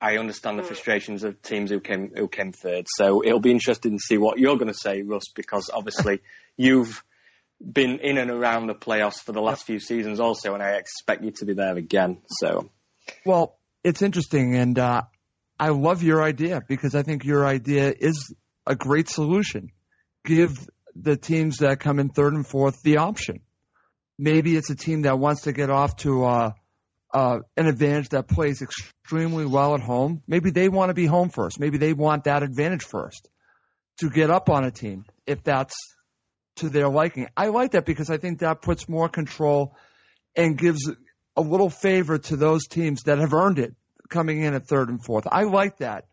I understand the frustrations of teams who came who came third. So it'll be interesting to see what you're going to say, Russ, because obviously you've been in and around the playoffs for the last few seasons also, and I expect you to be there again. So, well, it's interesting, and uh, I love your idea because I think your idea is a great solution. Give the teams that come in third and fourth the option. Maybe it's a team that wants to get off to uh, uh, an advantage that plays extremely well at home. Maybe they want to be home first. Maybe they want that advantage first to get up on a team if that's to their liking. I like that because I think that puts more control and gives a little favor to those teams that have earned it coming in at third and fourth. I like that.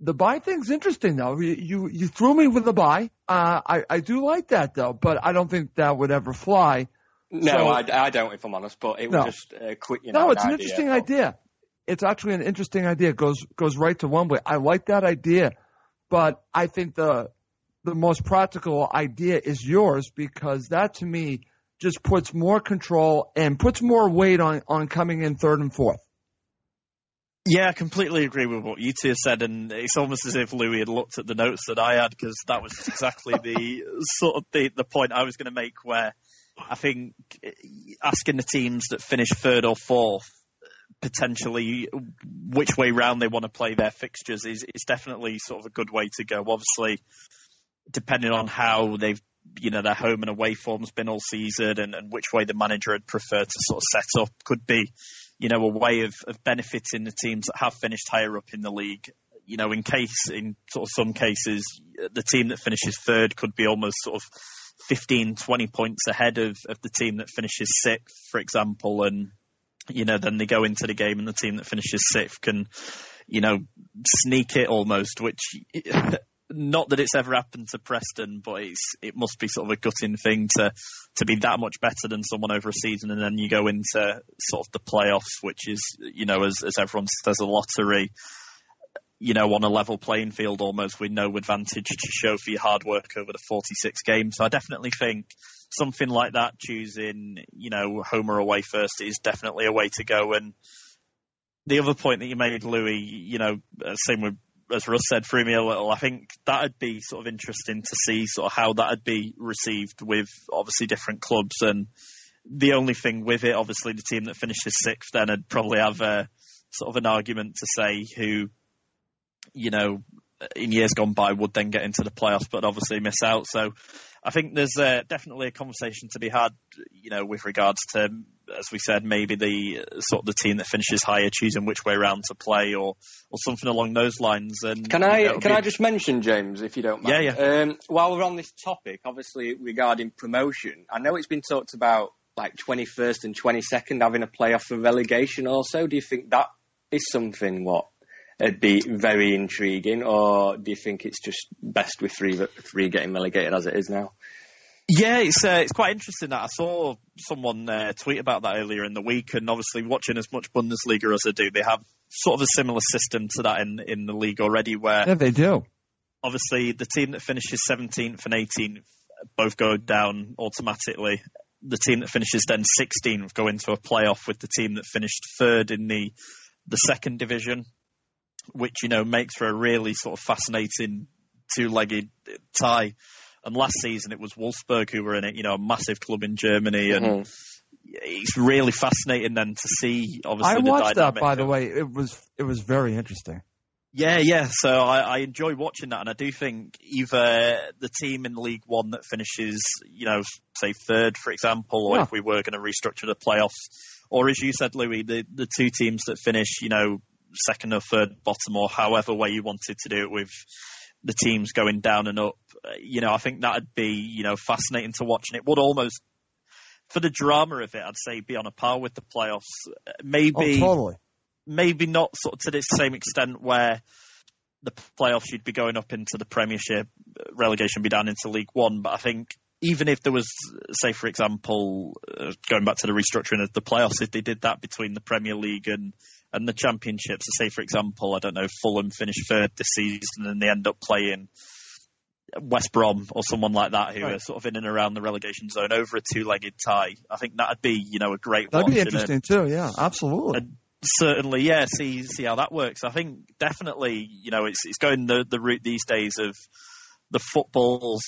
The bye thing's interesting, though. You you, you threw me with the bye. Uh, I, I do like that, though, but I don't think that would ever fly. No, so, I, I don't, if I'm honest, but it no. was just a quick, you know, No, it's an, an interesting idea. idea. It's actually an interesting idea. It goes, goes right to Wembley. I like that idea, but I think the the most practical idea is yours because that, to me, just puts more control and puts more weight on, on coming in third and fourth. Yeah, I completely agree with what you two said, and it's almost as if Louis had looked at the notes that I had because that was exactly the sort of the, the point I was going to make where I think asking the teams that finish third or fourth potentially which way round they want to play their fixtures is, is definitely sort of a good way to go. Obviously, depending on how they've, you know, their home and away form's been all season and, and which way the manager would prefer to sort of set up could be, you know, a way of, of benefiting the teams that have finished higher up in the league. You know, in case, in sort of some cases, the team that finishes third could be almost sort of fifteen, twenty points ahead of, of the team that finishes sixth, for example. And, you know, then they go into the game and the team that finishes sixth can, you know, sneak it almost, which... Not that it's ever happened to Preston, but it's, it must be sort of a gutting thing to, to be that much better than someone over a season. And then you go into sort of the playoffs, which is, you know, as, as everyone says, a lottery, you know, on a level playing field almost with no advantage to show for your hard work over the forty-six games. So I definitely think something like that, choosing, you know, home or away first is definitely a way to go. And the other point that you made, Louis, you know, same with, as Russ said, threw me a little. I think that'd be sort of interesting to see sort of how that'd be received with obviously different clubs. And the only thing with it, obviously, the team that finishes sixth then would probably have a sort of an argument to say who, you know, in years gone by would then get into the playoffs, but obviously miss out. So I think there's uh, definitely a conversation to be had, you know, with regards to, as we said, maybe the sort of the team that finishes higher choosing which way round to play or, or something along those lines. And can I you know, can be... I just mention, James, if you don't mind? Yeah, yeah. Um, while we're on this topic, obviously regarding promotion, I know it's been talked about like twenty-first and twenty-second having a playoff for relegation. Also, do you think that is something what? It'd be very intriguing, or do you think it's just best with three three getting relegated as it is now? Yeah, it's uh, it's quite interesting that I saw someone uh, tweet about that earlier in the week, and obviously watching as much Bundesliga as I do, they have sort of a similar system to that in, in the league already where... Yeah, they do. Obviously, the team that finishes seventeenth and eighteenth both go down automatically. The team that finishes then sixteenth go into a playoff with the team that finished third in the the second division, which, you know, makes for a really sort of fascinating two-legged tie. And last season it was Wolfsburg who were in it, you know, a massive club in Germany. And mm-hmm. it's really fascinating then to see, obviously, I the dynamic. I watched that, by the way. It was, it was very interesting. Yeah, yeah. So I, I enjoy watching that. And I do think either the team in League One that finishes, you know, say third, for example, or yeah. if we were going to restructure the playoffs, or as you said, Louis, the, the two teams that finish, you know, second or third bottom or however way you wanted to do it with the teams going down and up. You know, I think that'd be, you know, fascinating to watch. And it would almost, for the drama of it, I'd say be on a par with the playoffs. Maybe, oh, totally. Maybe not sort of to the same extent where the playoffs you'd be going up into the Premiership, relegation be down into League One. But I think even if there was, say, for example, uh, going back to the restructuring of the playoffs, if they did that between the Premier League and And the championships, so say, for example, I don't know, Fulham finish third this season and they end up playing West Brom or someone like that who right. are sort of in and around the relegation zone over a two-legged tie. I think that'd be, you know, a great That'd watch, be interesting too, yeah, absolutely. And Certainly, yeah. See, see how that works. I think definitely, you know, it's it's going the, the route these days of the football's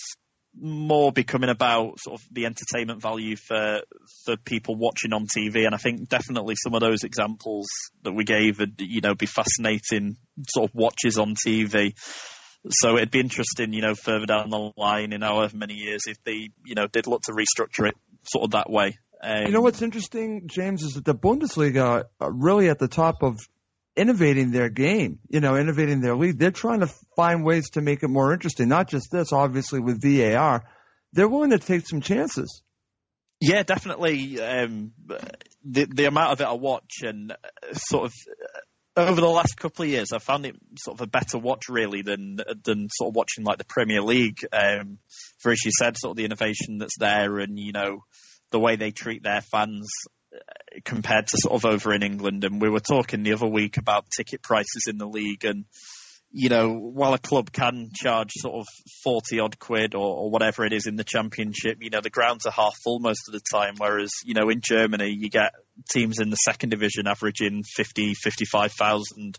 more becoming about sort of the entertainment value for for people watching on T V. And I think definitely some of those examples that we gave would, you know, be fascinating sort of watches on T V. So it'd be interesting, you know, further down the line in however many years if they, you know, did look to restructure it sort of that way. Um, you know what's interesting, James, is that the Bundesliga are really at the top of innovating their game, you know, innovating their league. They're trying to find ways to make it more interesting, not just this, obviously, with V A R. They're willing to take some chances. Yeah, definitely. Um, the, the amount of it I watch and sort of over the last couple of years, I found it sort of a better watch, really, than than sort of watching, like, the Premier League. Um, for, as you said, sort of the innovation that's there and, you know, the way they treat their fans compared to sort of over in England. And we were talking the other week about ticket prices in the league. And, you know, while a club can charge sort of forty odd quid or, or whatever it is in the Championship, you know, the grounds are half full most of the time. Whereas, you know, in Germany, you get teams in the second division averaging fifty, fifty-five thousand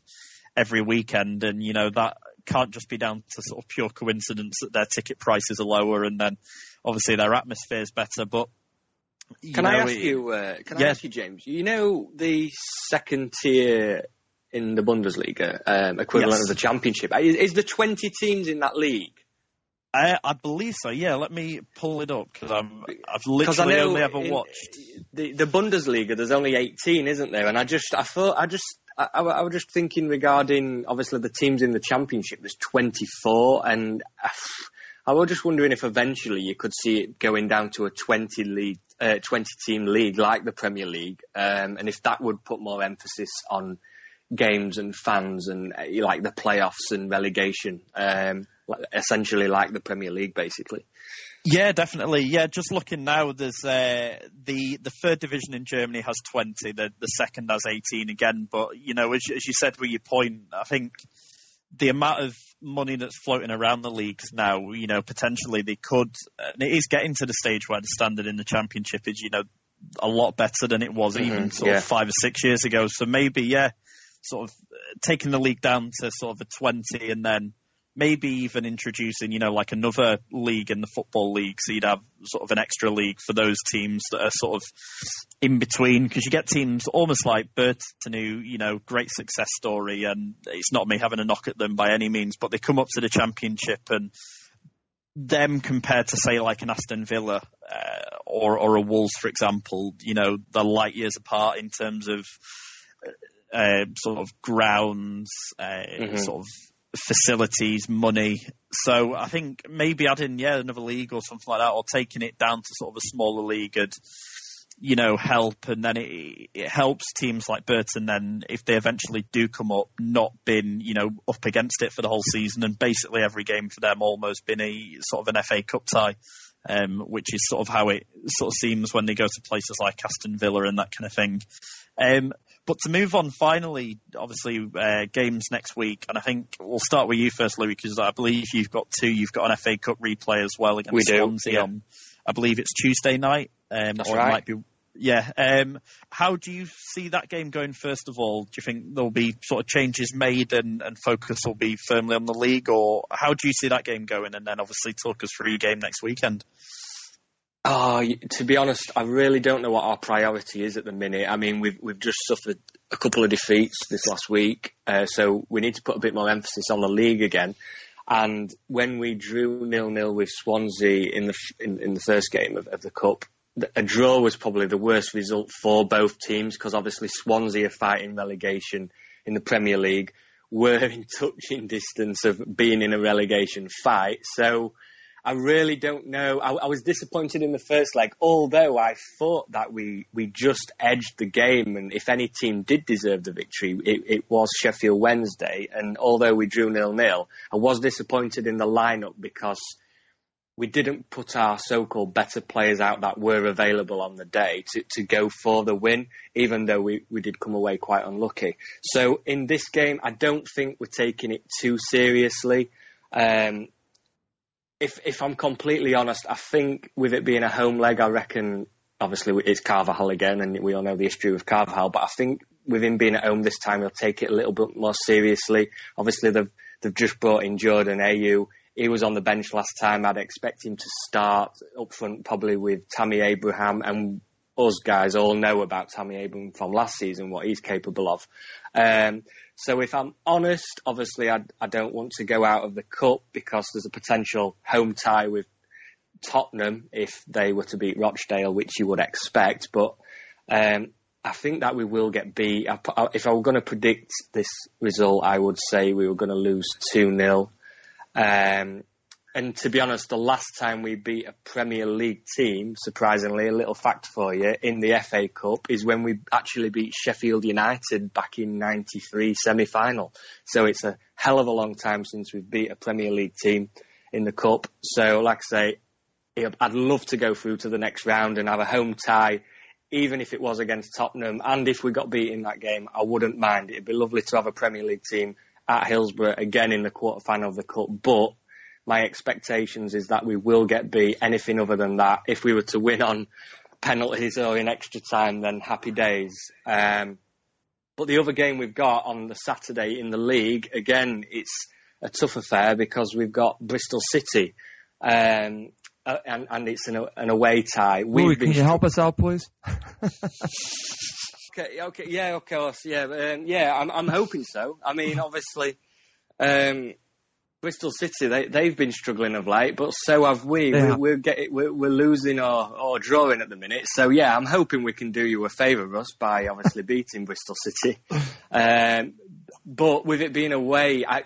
every weekend. And, you know, that can't just be down to sort of pure coincidence that their ticket prices are lower. And then obviously their atmosphere is better. But, You can know, I ask you, uh, can yeah. I ask you, James, you know the second tier in the Bundesliga, um, equivalent yes. of the Championship, is, is there twenty teams in that league? I, I believe so, yeah. Let me pull it up, because I've literally only ever in, watched. The, the Bundesliga, there's only eighteen, isn't there? And I just, I thought, I just, I, I, I was just thinking regarding, obviously, the teams in the Championship, there's twenty-four, and I, I was just wondering if eventually you could see it going down to a twenty league. Uh, twenty-team league like the Premier League, um, and if that would put more emphasis on games and fans and uh, like the playoffs and relegation, um, essentially like the Premier League, basically. Yeah, definitely. Yeah, just looking now, there's uh, the the third division in Germany has twenty, the the second has eighteen again. But you know, as, as you said with your point, I think the amount of money that's floating around the leagues now, you know, potentially they could, and it is getting to the stage where the standard in the Championship is, you know, a lot better than it was mm-hmm. even sort yeah. of five or six years ago. So maybe, yeah, sort of taking the league down to sort of a twenty and then maybe even introducing, you know, like another league in the football league. So you'd have sort of an extra league for those teams that are sort of in between, because you get teams almost like Bertanu, you know, great success story. And it's not me having a knock at them by any means, but they come up to the Championship and them compared to, say, like an Aston Villa uh, or, or a Wolves, for example, you know, they're light years apart in terms of uh, sort of grounds, uh, mm-hmm. sort of, facilities, money. So I think maybe adding yeah another league or something like that, or taking it down to sort of a smaller league, would, you know, help. And then it it helps teams like Burton then, if they eventually do come up, not been, you know, up against it for the whole season, and basically every game for them almost been a sort of an F A Cup tie, um, which is sort of how it sort of seems when they go to places like Aston Villa and that kind of thing. Um, But to move on, finally, obviously, uh, games next week. And I think we'll start with you first, Louis, because I believe you've got two. You've got an F A Cup replay as well against we Swansea. Yeah. On, I believe it's Tuesday night. Um, That's or right. It might be, yeah. Um, how do you see that game going, first of all? Do you think there'll be sort of changes made and, and focus will be firmly on the league? Or how do you see that game going? And then obviously talk us through your game next weekend. Oh, to be honest, I really don't know what our priority is at the minute. I mean, we've we've just suffered a couple of defeats this last week, uh, so we need to put a bit more emphasis on the league again. And when we drew nil-nil with Swansea in the in, in the first game of, of the Cup, a draw was probably the worst result for both teams, because obviously Swansea are fighting relegation in the Premier League. We're in touching distance of being in a relegation fight, so I really don't know. I, I was disappointed in the first leg, although I thought that we, we just edged the game. And if any team did deserve the victory, it, it was Sheffield Wednesday. And although we drew nil-nil, I was disappointed in the lineup because we didn't put our so-called better players out that were available on the day to, to go for the win, even though we, we did come away quite unlucky. So in this game, I don't think we're taking it too seriously. Um If if I'm completely honest, I think with it being a home leg, I reckon, obviously, it's Carvajal again, and we all know the issue with Carvajal, but I think with him being at home this time, he'll take it a little bit more seriously. Obviously, they've, they've just brought in Jordan Ayew. He was on the bench last time. I'd expect him to start up front probably with Tammy Abraham, and us guys all know about Tammy Abraham from last season, what he's capable of. Um, so if I'm honest, obviously I, I don't want to go out of the cup because there's a potential home tie with Tottenham if they were to beat Rochdale, which you would expect. But um, I think that we will get beat. I, I, if I were going to predict this result, I would say we were going to lose two nil. Um, and to be honest, the last time we beat a Premier League team, surprisingly, a little fact for you, in the F A Cup is when we actually beat Sheffield United back in ninety-three semi-final. So it's a hell of a long time since we've beat a Premier League team in the Cup. So like I say, I'd love to go through to the next round and have a home tie, even if it was against Tottenham. And if we got beat in that game, I wouldn't mind. It'd be lovely to have a Premier League team at Hillsborough again in the quarter final of the Cup, but my expectations is that we will get beat. Anything other than that, if we were to win on penalties or in extra time, then happy days. Um, but the other game we've got on the Saturday in the league, again, it's a tough affair because we've got Bristol City, um, and, and it's an, an away tie. We've Louis, been can you st- help us out, please? Okay, okay, yeah, of course, yeah, um, yeah. I'm, I'm hoping so. I mean, obviously, um, Bristol City they they've been struggling of late, but so have we. Yeah. We're we're, getting, we're we're losing or or drawing at the minute. So yeah, I'm hoping we can do you a favour, Russ, by obviously beating Bristol City. Um, but with it being away, I.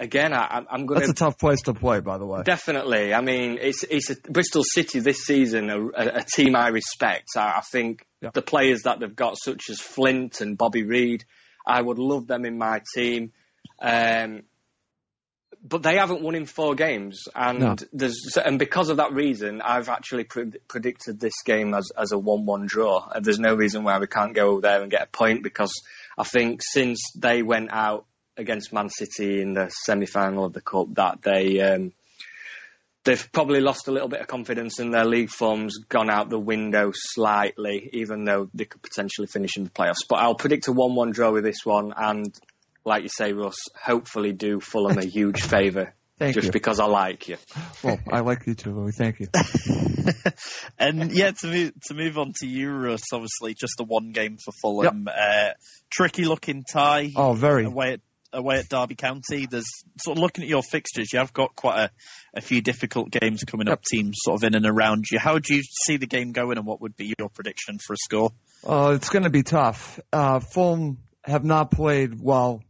Again, I, I'm going to... That's a tough place to play, by the way. Definitely. I mean, it's it's a, Bristol City this season, a, a, a team I respect. I, I think yeah. the players that they've got, such as Flint and Bobby Reid, I would love them in my team. Um, but they haven't won in four games. And no. there's and because of that reason, I've actually pre- predicted this game as, as a one one draw. There's no reason why we can't go there and get a point, because I think since they went out against Man City in the semi-final of the Cup, that they, um, they've probably lost a little bit of confidence and their league form's gone out the window slightly, even though they could potentially finish in the playoffs. But I'll predict a one one draw with this one, and like you say, Russ, hopefully do Fulham a huge favour. Thank just you. Because I like you. Well, I like you too, Louis. Thank you. And yeah, to move, to move on to you, Russ, obviously just the one game for Fulham. Yep. Uh, tricky looking tie. Oh, very. Away at away at Derby County. There's sort of looking at your fixtures, you have got quite a, a few difficult games coming yep. up, teams sort of in and around you. How do you see the game going, and what would be your prediction for a score? Uh, it's going to be tough. Uh, Fulham have not played well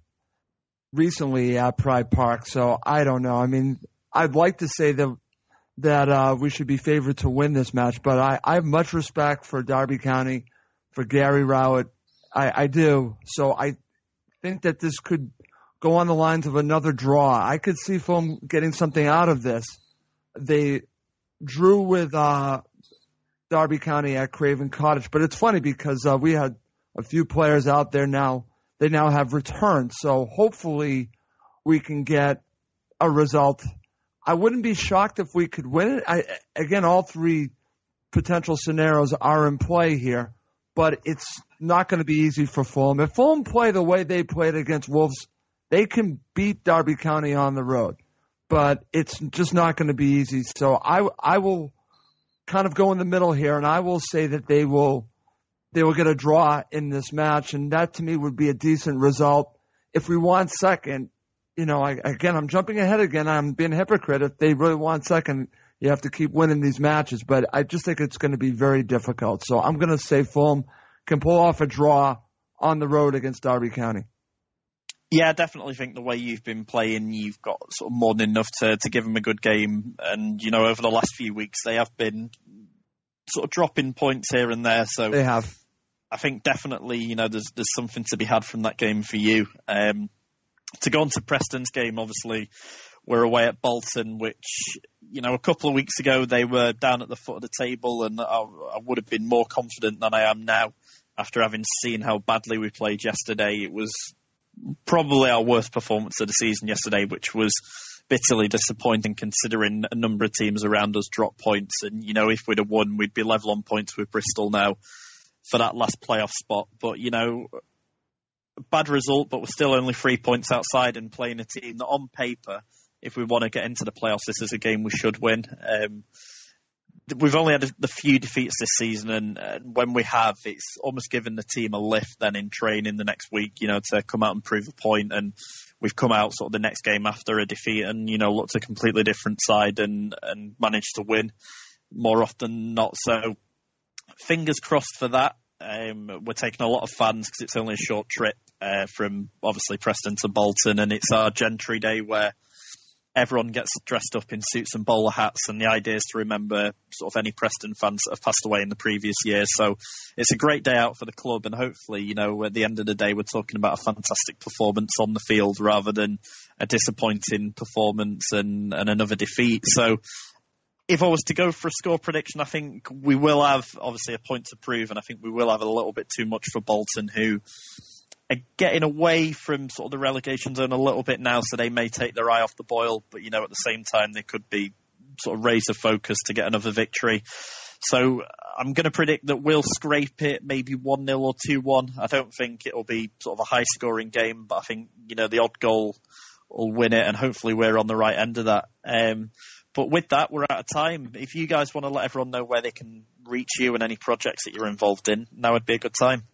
recently at Pride Park, so I don't know. I mean, I'd like to say that that uh, we should be favored to win this match, but I, I have much respect for Derby County, for Gary Rowett. I, I do. So I think that this could go on the lines of another draw. I could see Fulham getting something out of this. They drew with uh, Derby County at Craven Cottage, but it's funny because uh, we had a few players out there now. They now have returned, so hopefully we can get a result. I wouldn't be shocked if we could win it. I, again, all three potential scenarios are in play here, but it's not going to be easy for Fulham. If Fulham play the way they played against Wolves, they can beat Derby County on the road, but it's just not going to be easy. So I, I will kind of go in the middle here, and I will say that they will they will get a draw in this match, and that to me would be a decent result. If we want second, you know, I, again, I'm jumping ahead again. I'm being a hypocrite. If they really want second, you have to keep winning these matches, but I just think it's going to be very difficult. So I'm going to say Fulham can pull off a draw on the road against Derby County. Yeah, I definitely think the way you've been playing, you've got sort of more than enough to, to give them a good game. And, you know, over the last few weeks, they have been sort of dropping points here and there. So they have. I think definitely, you know, there's there's something to be had from that game for you. Um, to go on to Preston's game, obviously, we're away at Bolton, which, you know, a couple of weeks ago, they were down at the foot of the table, and I, I would have been more confident than I am now after having seen how badly we played yesterday. It was probably our worst performance of the season yesterday, which was bitterly disappointing considering a number of teams around us dropped points. And, you know, if we'd have won, we'd be level on points with Bristol now for that last playoff spot. But, you know, bad result, but we're still only three points outside and playing a team that on paper, if we want to get into the playoffs, this is a game we should win. Um, we've only had a, the few defeats this season, and uh, when we have, it's almost given the team a lift then in training the next week, you know, to come out and prove a point. And we've come out sort of the next game after a defeat and, you know, looked a completely different side and, and managed to win more often than not. So fingers crossed for that. Um, we're taking a lot of fans because it's only a short trip uh, from obviously Preston to Bolton, and it's our Gentry Day where everyone gets dressed up in suits and bowler hats, and the idea is to remember sort of any Preston fans that have passed away in the previous year. So it's a great day out for the club, and hopefully, you know, at the end of the day, we're talking about a fantastic performance on the field rather than a disappointing performance and, and another defeat. So if I was to go for a score prediction, I think we will have obviously a point to prove, and I think we will have a little bit too much for Bolton, who getting away from sort of the relegation zone a little bit now, so they may take their eye off the boil, but, you know, at the same time, they could be sort of razor focused to get another victory. So I'm going to predict that we'll scrape it maybe one nil or two one. I don't think it'll be sort of a high-scoring game, but I think, you know, the odd goal will win it, and hopefully we're on the right end of that. Um, but with that, we're out of time. If you guys want to let everyone know where they can reach you and any projects that you're involved in, now would be a good time.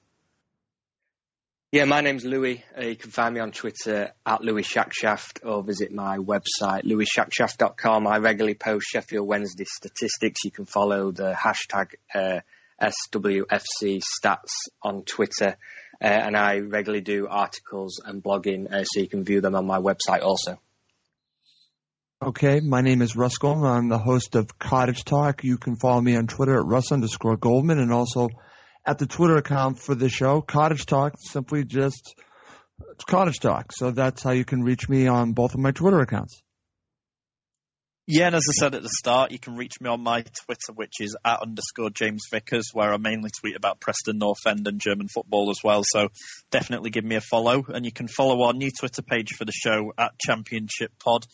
Yeah, my name's Louis. Uh, you can find me on Twitter at Louis Shackshaft, or visit my website, louis shackshaft dot com. I regularly post Sheffield Wednesday statistics. You can follow the hashtag uh, S W F C Stats on Twitter. Uh, and I regularly do articles and blogging, uh, so you can view them on my website also. Okay, my name is Russ Goldman. I'm the host of Cottage Talk. You can follow me on Twitter at Russ underscore Goldman, and also at the Twitter account for the show, Cottage Talk, simply just it's Cottage Talk. So that's how you can reach me on both of my Twitter accounts. Yeah, and as I said at the start, you can reach me on my Twitter, which is at underscore James Vickers, where I mainly tweet about Preston North End and German football as well. So definitely give me a follow. And you can follow our new Twitter page for the show at Championship Pod,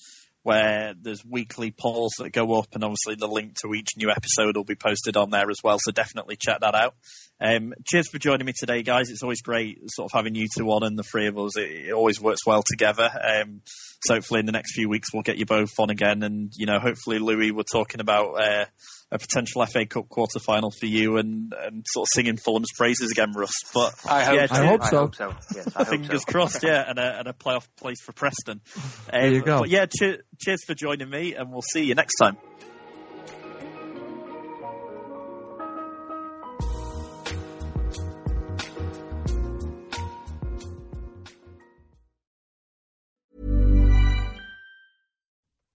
where there's weekly polls that go up, and obviously the link to each new episode will be posted on there as well, so definitely check that out. Um, cheers for joining me today, guys. It's always great sort of having you two on and the three of us. It, it always works well together. Um, so hopefully in the next few weeks we'll get you both on again, and, you know, hopefully, Louis, we're talking about uh, a potential F A Cup quarter-final for you and, and sort of singing Fulham's praises again, Russ. But I hope, yeah, I hope so. I hope so. Yes, I fingers hope so. crossed, yeah, and a, and a playoff place for Preston. Um, there you go. But yeah, cheers. Cheers for joining me, and we'll see you next time.